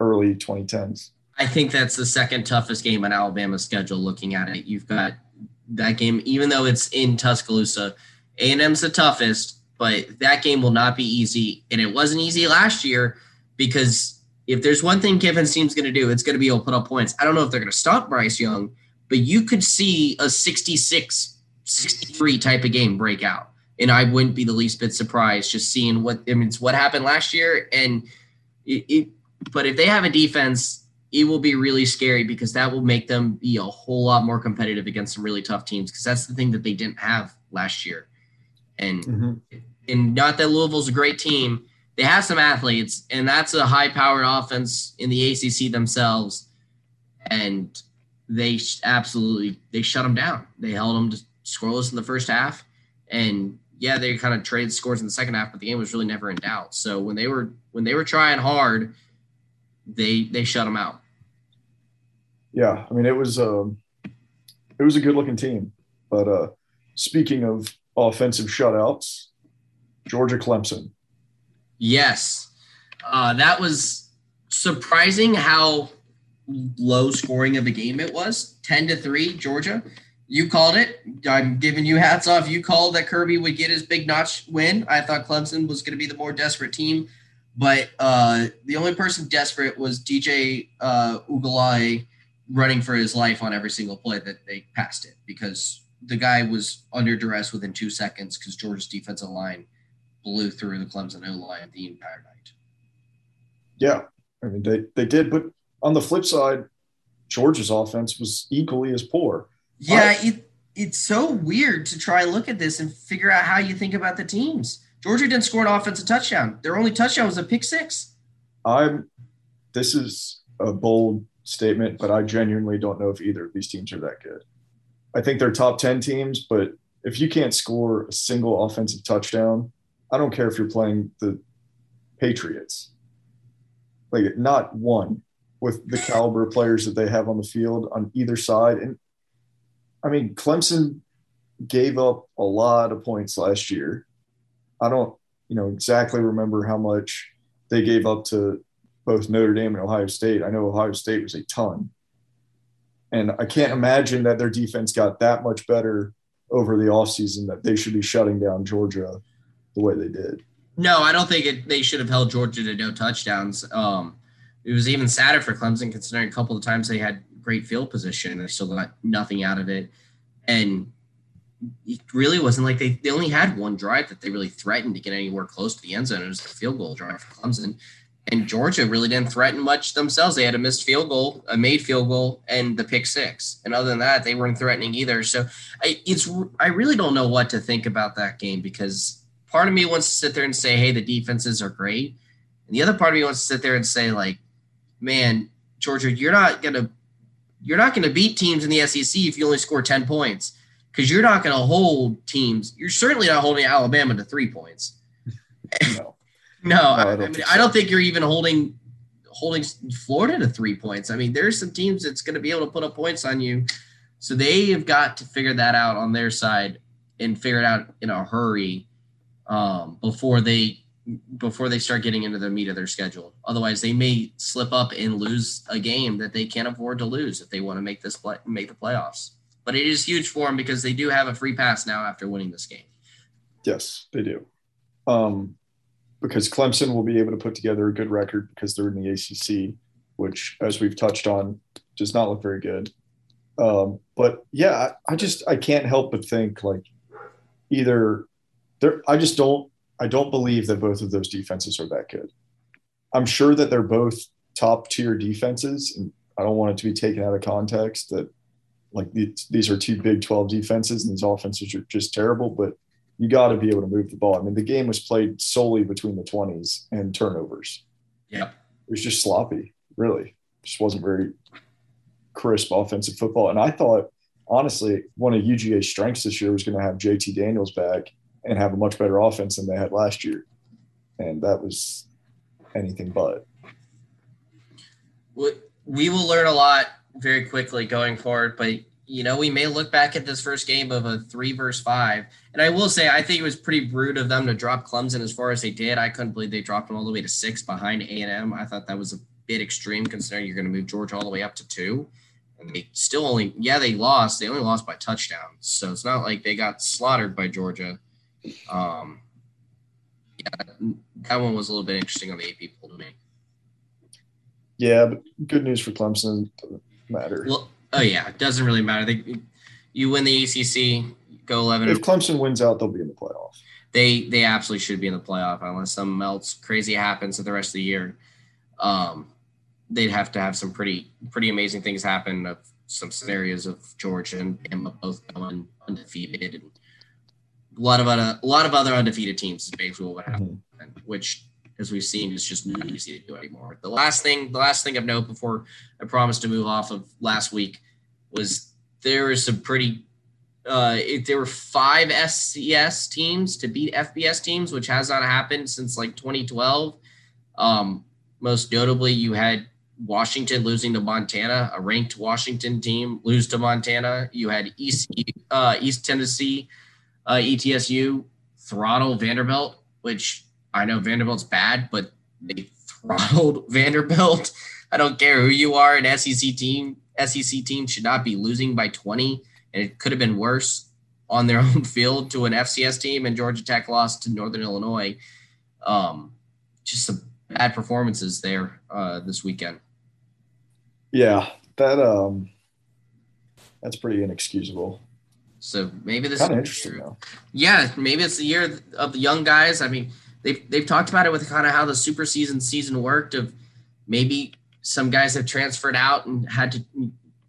early twenty tens. I think that's the second toughest game on Alabama's schedule looking at it. You've got – that game, even though it's in Tuscaloosa, A and M's the toughest, but that game will not be easy. And it wasn't easy last year, because if there's one thing Kiffin's team's going to do, it's going to be able to put up points. I don't know if they're going to stop Bryce Young, but you could see a sixty-six, sixty-three type of game break out. And I wouldn't be the least bit surprised just seeing what, I mean, it's what happened last year. And it, it but if they have a defense, it will be really scary, because that will make them be a whole lot more competitive against some really tough teams, because that's the thing that they didn't have last year. And mm-hmm. and not that Louisville's a great team. They have some athletes, and that's a high-powered offense in the A C C themselves, and they absolutely – they shut them down. They held them to scoreless in the first half, and, yeah, they kind of traded scores in the second half, but the game was really never in doubt. So when they were when they were trying hard, they they shut them out. Yeah, I mean, it was um, it was a good-looking team. But uh, speaking of offensive shutouts, Georgia-Clemson. Yes. Uh, that was surprising how low scoring of a game it was, ten to three, Georgia. You called it. I'm giving you hats off. You called that Kirby would get his big-notch win. I thought Clemson was going to be the more desperate team. But uh, the only person desperate was D J uh, Ugalde. running for his life on every single play that they passed it, because the guy was under duress within two seconds because Georgia's defensive line blew through the Clemson O-line the entire night. Yeah, I mean, they, they did. But on the flip side, Georgia's offense was equally as poor. Yeah, I, it, it's so weird to try and look at this and figure out how you think about the teams. Georgia didn't score an offensive touchdown. Their only touchdown was a pick six. I'm. This is a bold statement, but I genuinely don't know if either of these teams are that good. I think they're top ten teams, but if you can't score a single offensive touchdown, I don't care if you're playing the Patriots. Like, not one with the caliber of players that they have on the field on either side. And, I mean, Clemson gave up a lot of points last year. I don't, you know, exactly remember how much they gave up to both Notre Dame and Ohio State. I know Ohio State was a ton. And I can't imagine that their defense got that much better over the offseason that they should be shutting down Georgia the way they did. No, I don't think it, they should have held Georgia to no touchdowns. Um, it was even sadder for Clemson, considering a couple of times they had great field position and they still got nothing out of it. And it really wasn't like they, they only had one drive that they really threatened to get anywhere close to the end zone. It was the field goal drive for Clemson. And Georgia really didn't threaten much themselves. They had a missed field goal, a made field goal, and the pick six. And other than that, they weren't threatening either. So I, it's I really don't know what to think about that game, because part of me wants to sit there and say, hey, the defenses are great. And the other part of me wants to sit there and say, like, man, Georgia, you're not gonna you're not gonna beat teams in the S E C if you only score ten points, because you're not gonna hold teams. You're certainly not holding Alabama to three points. No. No, no, I, I, don't, I, mean, so. I don't think you're even holding holding Florida to three points. I mean, there's some teams that's going to be able to put up points on you. So they have got to figure that out on their side and figure it out in a hurry um, before they before they start getting into the meat of their schedule. Otherwise, they may slip up and lose a game that they can't afford to lose if they want to make this play, make the playoffs. But it is huge for them, because they do have a free pass now after winning this game. Yes, they do. Um Because Clemson will be able to put together a good record, because they're in the A C C, which, as we've touched on, does not look very good. Um, but yeah, I, I just I can't help but think, like, either there. I just don't I don't believe that both of those defenses are that good. I'm sure that they're both top tier defenses, and I don't want it to be taken out of context that, like, these, these are two Big twelve defenses and these offenses are just terrible, but you got to be able to move the ball. I mean, the game was played solely between the twenties and turnovers. Yeah. It was just sloppy, really. Just wasn't very crisp offensive football. And I thought, honestly, one of U G A's strengths this year was going to have J T Daniels back and have a much better offense than they had last year. And that was anything but. We will learn a lot very quickly going forward, but – you know, we may look back at this first game of a three versus five. And I will say, I think it was pretty rude of them to drop Clemson as far as they did. I couldn't believe they dropped them all the way to six behind A and M. I thought that was a bit extreme, considering you're going to move Georgia all the way up to two. And they still only, yeah, they lost. They only lost by touchdowns. So it's not like they got slaughtered by Georgia. Um, yeah, that one was a little bit interesting on the A P poll to me. Yeah, but good news for Clemson. Doesn't matter. Well, oh, yeah, it doesn't really matter. They, you win the A C C, go eleven. If Clemson wins out, they'll be in the playoff. They they absolutely should be in the playoff, unless something else crazy happens for the rest of the year. Um, they'd have to have some pretty pretty amazing things happen, of some scenarios of Georgia and Bama both going undefeated, and a lot of other, a lot of other undefeated teams is basically what happened, mm-hmm. which, as we've seen, it's just not easy to do anymore. The last thing, the last thing of note before I promise to move off of last week was there was some pretty uh, – there were five S C S teams to beat F B S teams, which has not happened since, like, twenty twelve. Um, most notably, you had Washington losing to Montana, a ranked Washington team lose to Montana. You had East, uh, East Tennessee, uh, E T S U, throttle Vanderbilt, which – I know Vanderbilt's bad, but they throttled Vanderbilt. I don't care who you are. An S E C team, S E C team should not be losing by twenty, and it could have been worse on their own field to an F C S team, and Georgia Tech lost to Northern Illinois. Um, just some bad performances there uh, this weekend. Yeah, that um, that's pretty inexcusable. So maybe this kinda is interesting. Though. Yeah, maybe it's the year of the young guys. I mean, they've they've talked about it with kind of how the super season season worked. Of maybe some guys have transferred out and had to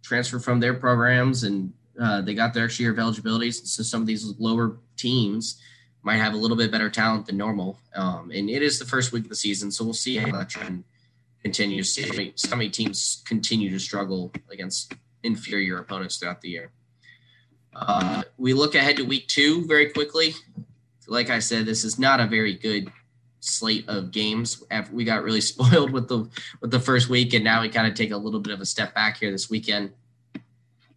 transfer from their programs, and uh, they got their extra year of eligibility. So some of these lower teams might have a little bit better talent than normal. Um, and it is the first week of the season, so we'll see how that trend continues. See how many, how many teams continue to struggle against inferior opponents throughout the year. Uh, we look ahead to week two very quickly. Like I said, this is not a very good slate of games. We got really spoiled with the with the first week, and now we kind of take a little bit of a step back here this weekend.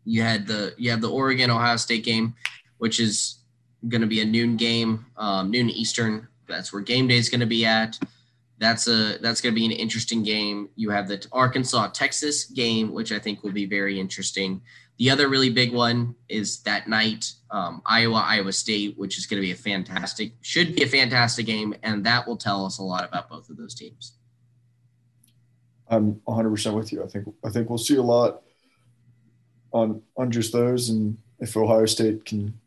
You had the you have the Oregon Ohio State game, which is going to be a noon game, um, noon Eastern. That's where game day is going to be at. That's a that's going to be an interesting game. You have the Arkansas Texas game, which I think will be very interesting. The other really big one is that night, um, Iowa, Iowa State, which is going to be a fantastic, should be a fantastic game, and that will tell us a lot about both of those teams. I'm one hundred percent with you. I think I think we'll see a lot on on just those, and if Ohio State can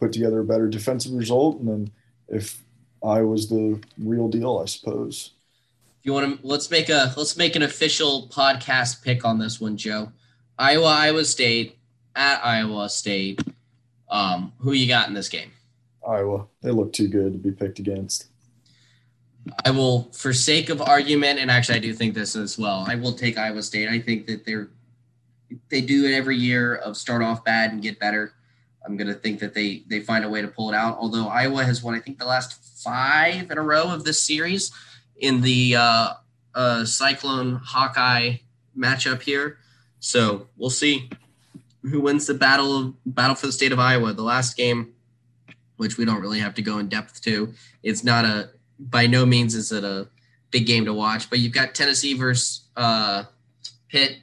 put together a better defensive result, and then if Iowa's the real deal, I suppose. If you want to, let's make a let's make an official podcast pick on this one, Joe. Iowa, Iowa State, at Iowa State. Um, who you got in this game? Iowa. They look too good to be picked against. I will, for sake of argument, and actually I do think this as well, I will take Iowa State. I think that they're they do it every year of start off bad and get better. I'm going to think that they they find a way to pull it out, although Iowa has won, I think, the last five in a row of this series in the uh, uh, Cyclone-Hawkeye matchup here. So we'll see who wins the battle of battle for the state of Iowa. The last game, which we don't really have to go in depth to, it's not a by no means is it a big game to watch. But you've got Tennessee versus uh, Pitt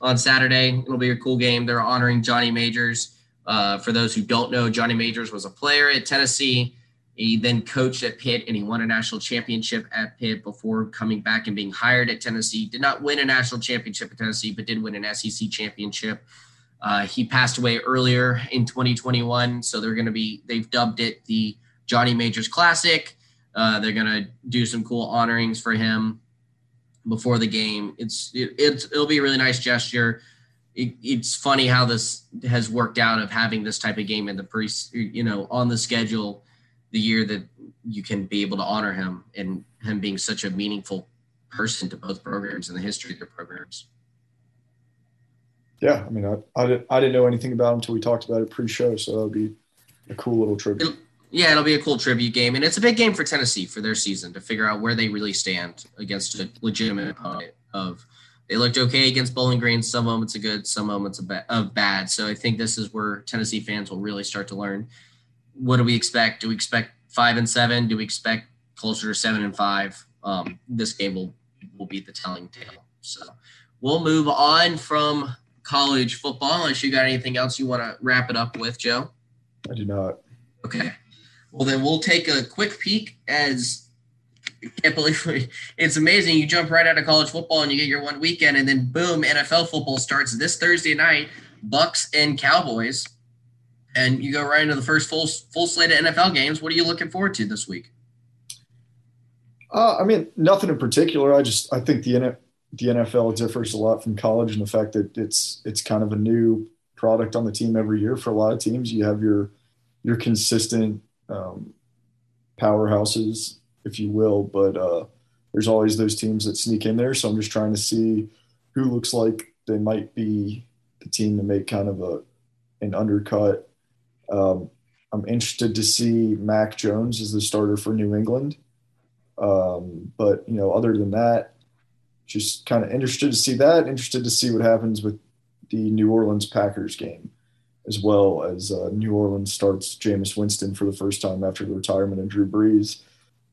on Saturday. It'll be a cool game. They're honoring Johnny Majors. Uh, for those who don't know, Johnny Majors was a player at Tennessee. He then coached at Pitt, and he won a national championship at Pitt before coming back and being hired at Tennessee. Did not win a national championship at Tennessee, but did win an S E C championship. Uh, he passed away earlier in twenty twenty-one, so they're going to be – they've dubbed it the Johnny Majors Classic. Uh, they're going to do some cool honorings for him before the game. It's, it, it's it'll be a really nice gesture. It, it's funny how this has worked out of having this type of game in the pre, you know, on the schedule the year that you can be able to honor him and him being such a meaningful person to both programs and the history of their programs. Yeah. I mean, I, I, didn't, I didn't know anything about him until we talked about it pre-show. So that'll be a cool little tribute. It'll, yeah. It'll be a cool tribute game. And it's a big game for Tennessee for their season to figure out where they really stand against a legitimate opponent of, they looked okay against Bowling Green. Some moments are good, some moments of bad. So I think this is where Tennessee fans will really start to learn. What do we expect? Do we expect five and seven? Do we expect closer to seven and five? Um, this game will, will be the telling tale. So we'll move on from college football. Unless you got anything else you want to wrap it up with, Joe? I do not. Okay. Well, then we'll take a quick peek as I can't believe it. It's amazing. You jump right out of college football and you get your one weekend, and then boom, N F L football starts this Thursday night, Bucks and Cowboys. And you go right into the first full full slate of N F L games. What are you looking forward to this week? Uh, I mean, nothing in particular. I just I think the the N F L differs a lot from college in the fact that it's it's kind of a new product on the team every year. For a lot of teams, you have your your consistent um, powerhouses, if you will, but uh, there's always those teams that sneak in there. So I'm just trying to see who looks like they might be the team to make kind of a an undercut. Um, I'm interested to see Mac Jones as the starter for New England. Um, but, you know, other than that, just kind of interested to see that, interested to see what happens with the New Orleans Packers game, as well as uh, New Orleans starts Jameis Winston for the first time after the retirement of Drew Brees.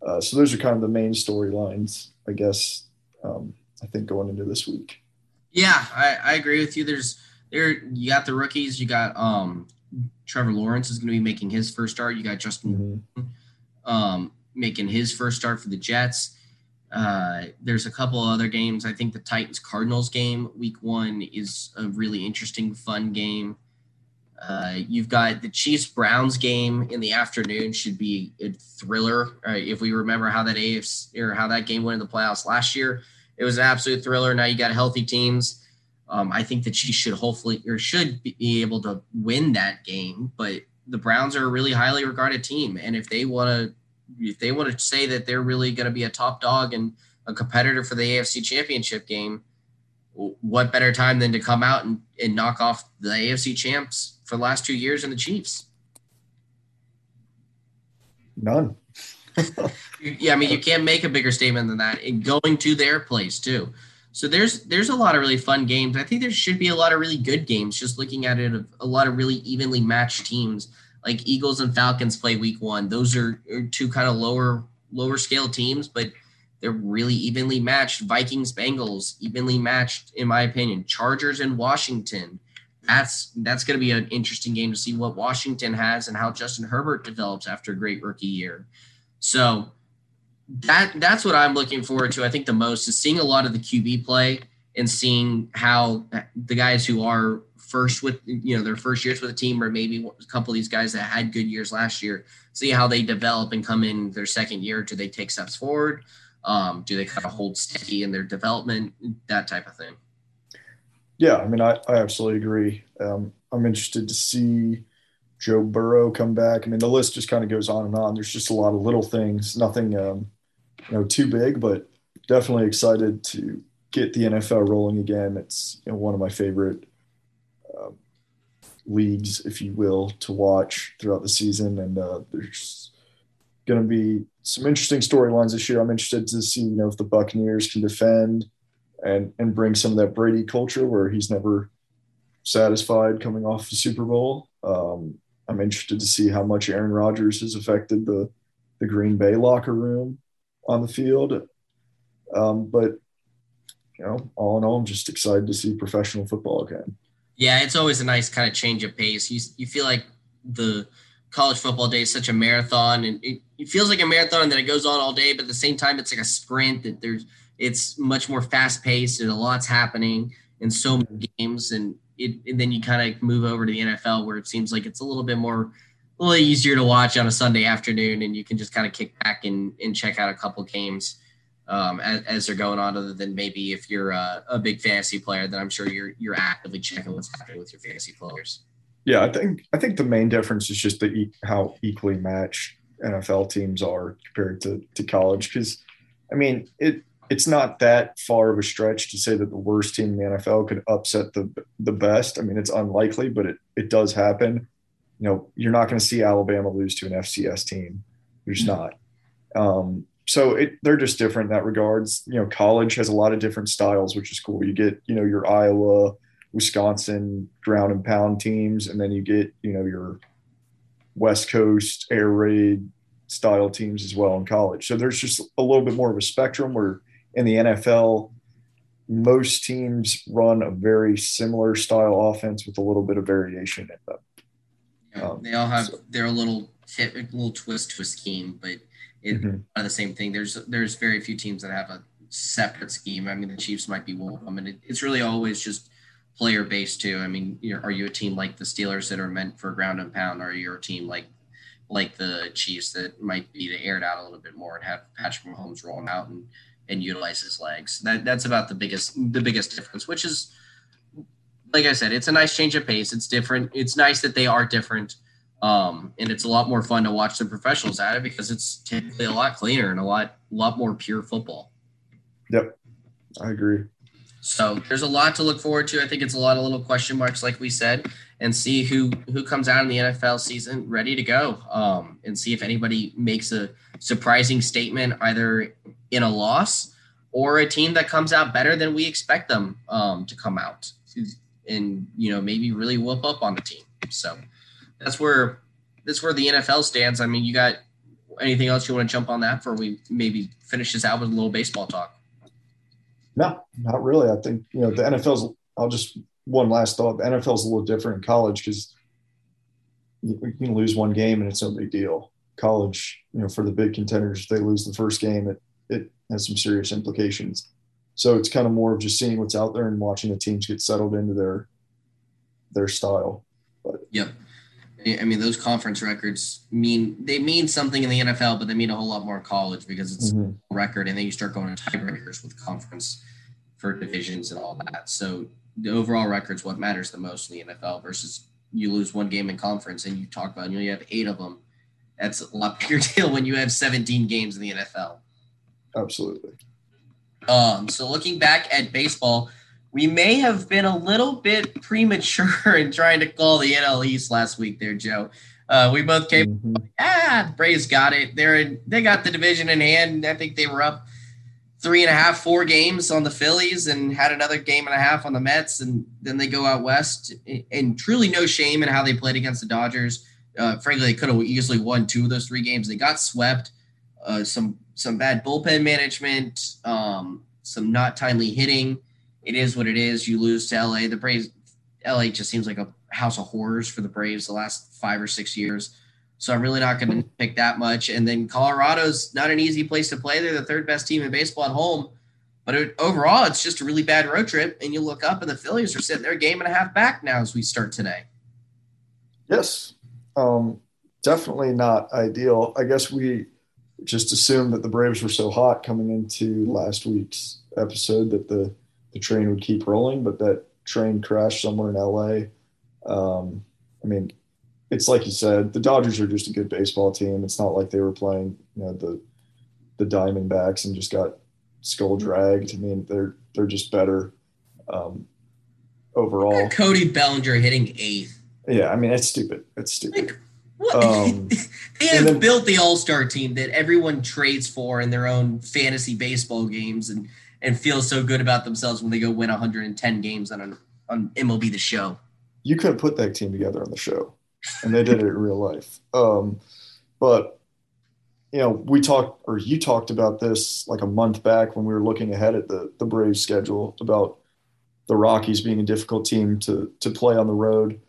Uh, so those are kind of the main storylines, I guess, um, I think going into this week. Yeah, I, I agree with you. There's there you got the rookies, you got um – Trevor Lawrence is going to be making his first start. You got Justin mm-hmm. um, making his first start for the Jets. Uh, there's a couple other games. I think the Titans-Cardinals game, week one, is a really interesting, fun game. Uh, you've got the Chiefs-Browns game in the afternoon, should be a thriller. Uh, if we remember how that A F C or how that game went in the playoffs last year, it was an absolute thriller. Now you got healthy teams. Um, I think the Chiefs should hopefully or should be able to win that game, but the Browns are a really highly regarded team, and if they want to, if they want to say that they're really going to be a top dog and a competitor for the A F C championship game, what better time than to come out and, and knock off the A F C champs for the last two years and the Chiefs? None. Yeah, I mean, you can't make a bigger statement than that, and going to their place too. So there's there's a lot of really fun games. I think there should be a lot of really good games, just looking at it, a lot of really evenly matched teams. Like Eagles and Falcons play week one. Those are, are two kind of lower lower scale teams, but they're really evenly matched. Vikings, Bengals, evenly matched, in my opinion. Chargers and Washington. That's that's going to be an interesting game to see what Washington has and how Justin Herbert develops after a great rookie year. So that that's what I'm looking forward to, I think, the most, is seeing a lot of the Q B play and seeing how the guys who are first with, you know, their first years with a team, or maybe a couple of these guys that had good years last year, see how they develop and come in their second year. Do they take steps forward? Um, do they kind of hold steady in their development? That type of thing. Yeah, I mean, I, I absolutely agree. Um, I'm interested to see Joe Burrow come back. I mean, the list just kind of goes on and on. There's just a lot of little things, nothing um, you know, too big, but definitely excited to get the N F L rolling again. It's, you know, one of my favorite uh, leagues, if you will, to watch throughout the season. And uh, there's going to be some interesting storylines this year. I'm interested to see, you know, if the Buccaneers can defend and, and bring some of that Brady culture where he's never satisfied coming off the Super Bowl. Um, I'm interested to see how much Aaron Rodgers has affected the, the Green Bay locker room on the field. Um, but, you know, all in all, I'm just excited to see professional football again. Yeah, it's always a nice kind of change of pace. You you feel like the college football day is such a marathon, and it, it feels like a marathon, and then it goes on all day, but at the same time, it's like a sprint. That there's it's much more fast-paced, and a lot's happening in so many games, and It, and then you kind of move over to the N F L, where it seems like it's a little bit more, a little easier to watch on a Sunday afternoon, and you can just kind of kick back and, and check out a couple games um, as, as they're going on, other than maybe if you're a, a big fantasy player, then I'm sure you're you're actively checking what's happening with your fantasy players. Yeah, I think I think the main difference is just the e- how equally matched N F L teams are compared to, to college, because, I mean, it – it's not that far of a stretch to say that the worst team in the N F L could upset the the best. I mean, it's unlikely, but it, it does happen. You know, you're not going to see Alabama lose to an F C S team. You're just not. Um, so it, they're just different in that regards. You know, college has a lot of different styles, which is cool. You get, you know, your Iowa, Wisconsin ground and pound teams, and then you get, you know, your West Coast air raid style teams as well in college. So there's just a little bit more of a spectrum, where in the N F L, most teams run a very similar style offense with a little bit of variation in them. Yeah, um, they all have so. their little tip, little twist to a scheme, but it's mm-hmm. not the same thing. There's there's very few teams that have a separate scheme. I mean, the Chiefs might be one. I mean, it, it's really always just player based too. I mean, you know, are you a team like the Steelers that are meant for ground and pound, or are you a team like like the Chiefs that might be to air it out a little bit more and have Patrick Mahomes rolling out and and utilize his legs? That that's about the biggest, the biggest difference, which is, like I said, it's a nice change of pace. It's different. It's nice that they are different. Um, and it's a lot more fun to watch the professionals at it, because it's typically a lot cleaner and a lot, lot more pure football. Yep. I agree. So there's a lot to look forward to. I think it's a lot of little question marks, like we said, and see who, who comes out in the N F L season ready to go, um, and see if anybody makes a surprising statement, either in a loss or a team that comes out better than we expect them um, to come out, and, you know, maybe really whoop up on the team. So that's where, that's where the N F L stands. I mean, you got anything else you want to jump on that for? We maybe finish this out with a little baseball talk. No, not really. I think, you know, the N F L's, I'll just, one last thought, the N F L's a little different in college, because you can lose one game and it's no big deal. College, you know, for the big contenders, if they lose the first game, it, it has some serious implications. So it's kind of more of just seeing what's out there and watching the teams get settled into their their style. But yep. I mean, those conference records mean they mean something in the N F L, but they mean a whole lot more in college because it's mm-hmm. a record, and then you start going to tiebreakers with conference for divisions and all that. So the overall record's what matters the most in the N F L versus you lose one game in conference and you talk about, and you only have eight of them. That's a lot bigger deal when you have seventeen games in the N F L. Absolutely. Um, so looking back at baseball, we may have been a little bit premature in trying to call the N L East last week there, Joe. Uh, we both came, mm-hmm. ah, Braves got it. They're in, they got the division in hand. I think they were up three and a half, four games on the Phillies and had another game and a half on the Mets. And then they go out west, and truly no shame in how they played against the Dodgers. Uh, frankly, they could have easily won two of those three games. They got swept, uh, some, some bad bullpen management, um, some not timely hitting. It is what it is. You lose to L A. The Braves, L A just seems like a house of horrors for the Braves the last five or six years. So I'm really not going to pick that much. And then Colorado's not an easy place to play. They're the third best team in baseball at home. But it, overall, it's just a really bad road trip. And you look up and the Phillies are sitting there a game and a half back now as we start today. Yes, um, definitely not ideal. I guess we just assumed that the Braves were so hot coming into last week's episode that the – the train would keep rolling, but that train crashed somewhere in L A. Um, I mean, it's like you said, the Dodgers are just a good baseball team. It's not like they were playing, you know, the the Diamondbacks and just got skull dragged. I mean, they're they're just better um, overall. Cody Bellinger hitting eighth. Yeah, I mean, that's stupid. That's stupid. Like, what? Um, they have then, built the All-Star team that everyone trades for in their own fantasy baseball games and. and feel so good about themselves when they go win one hundred ten games on, on M L B The Show. You could have put that team together on the show, and they did it in real life. Um, but, you know, we talked – or you talked about this like a month back when we were looking ahead at the, the Braves schedule about the Rockies being a difficult team to to play on the road.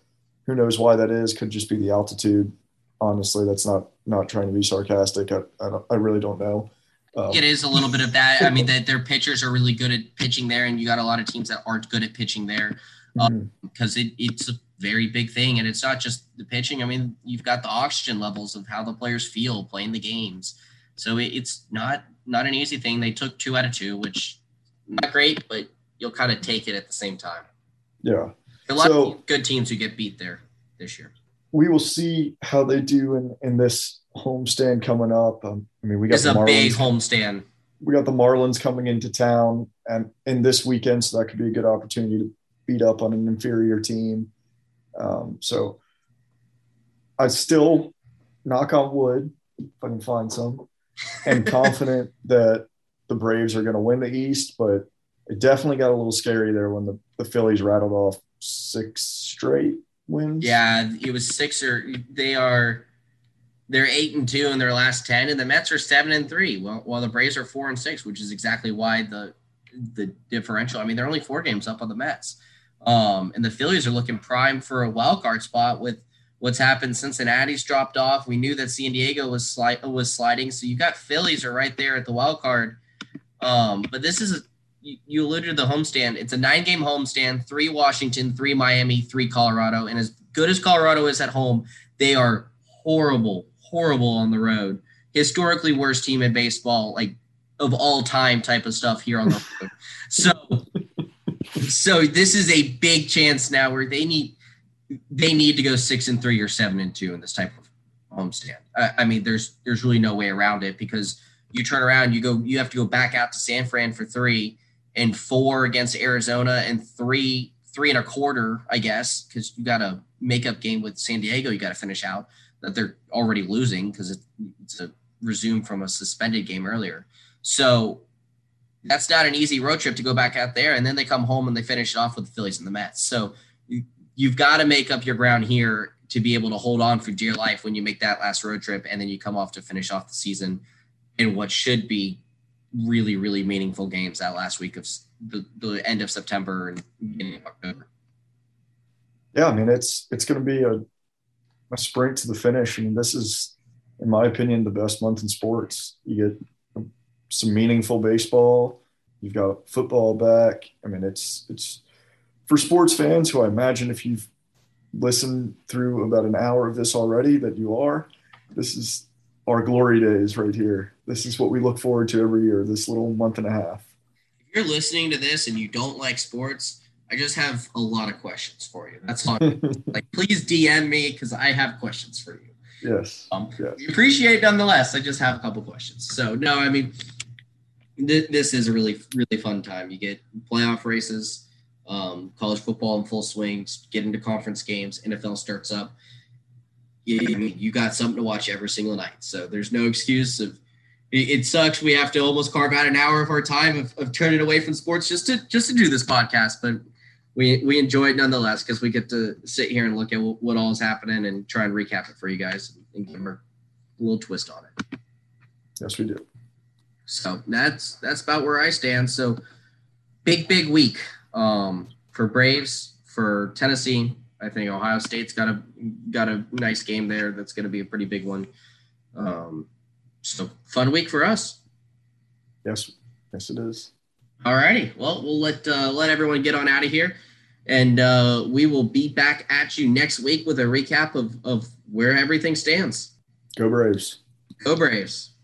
Who knows why that is? Could just be the altitude. Honestly, that's not not trying to be sarcastic. I, I, don't, I really don't know. Um, it is a little bit of that. I mean, that their pitchers are really good at pitching there, and you got a lot of teams that aren't good at pitching there um, mm-hmm. because it, it's a very big thing, and it's not just the pitching. I mean, you've got the oxygen levels of how the players feel playing the games. So it, it's not not an easy thing. They took two out of two, which not great, but you'll kind of take it at the same time. Yeah. A lot so, of good teams who get beat there this year. We will see how they do in, in this homestand coming up. Um, I mean, we got it's the Marlins, a big homestand. We got the Marlins coming into town and in this weekend, so that could be a good opportunity to beat up on an inferior team. Um, so I still, knock on wood, if I can find some, am confident that the Braves are going to win the East, but it definitely got a little scary there when the, the Phillies rattled off six straight wins. Yeah, it was six or they are. They're eight and two in their last ten, and the Mets are seven and three. Well, while the Braves are four and six, which is exactly why the the differential. I mean, they're only four games up on the Mets, um, and the Phillies are looking prime for a wild card spot with what's happened. Cincinnati's dropped off. We knew that San Diego was sli- was sliding, so you got Phillies are right there at the wild card. Um, but this is a, you, you alluded to the homestand. It's a nine game homestand: three Washington, three Miami, three Colorado. And as good as Colorado is at home, they are horrible. horrible on the road, historically worst team in baseball, like of all time type of stuff here on the road. So, so this is a big chance now where they need, they need to go six and three or seven and two in this type of homestand. I, I mean, there's, there's really no way around it because you turn around, you go, you have to go back out to San Fran for three and four against Arizona and three, three and a quarter, I guess, because you got a makeup game with San Diego. You got to finish out. That they're already losing because it's a resume from a suspended game earlier. So that's not an easy road trip to go back out there. And then they come home and they finish it off with the Phillies and the Mets. So you, you've got to make up your ground here to be able to hold on for dear life when you make that last road trip. And then you come off to finish off the season in what should be really, really meaningful games that last week of the, the end of September and beginning of October. Yeah. I mean, it's, it's going to be a, a sprint to the finish. I mean, this is, in my opinion, the best month in sports. You get a some meaningful baseball. You've got football back. I mean, it's it's for sports fans who I imagine if you've listened through about an hour of this already that you are, this is our glory days right here. This is what we look forward to every year, this little month and a half. If you're listening to this and you don't like sports, I just have a lot of questions for you. That's all. Like, please D M me because I have questions for you. Yes. Um, yes. We appreciate it nonetheless. I just have a couple questions. So, no, I mean, th- this is a really, really fun time. You get playoff races, um, college football in full swing, get into conference games, N F L starts up. You, you got something to watch every single night. So there's no excuse of it, it sucks. We have to almost carve out an hour of our time of, of turning away from sports just to just to do this podcast. But We we enjoy it nonetheless because we get to sit here and look at w- what all is happening and try and recap it for you guys and give them a little twist on it. Yes, we do. So that's that's about where I stand. So big, big week um, for Braves, for Tennessee. I think Ohio State's got a got a nice game there. That's going to be a pretty big one. Um, so fun week for us. Yes, yes, it is. All righty. Well, we'll let uh, let everyone get on out of here, and uh, we will be back at you next week with a recap of, of where everything stands. Go Braves. Go Braves.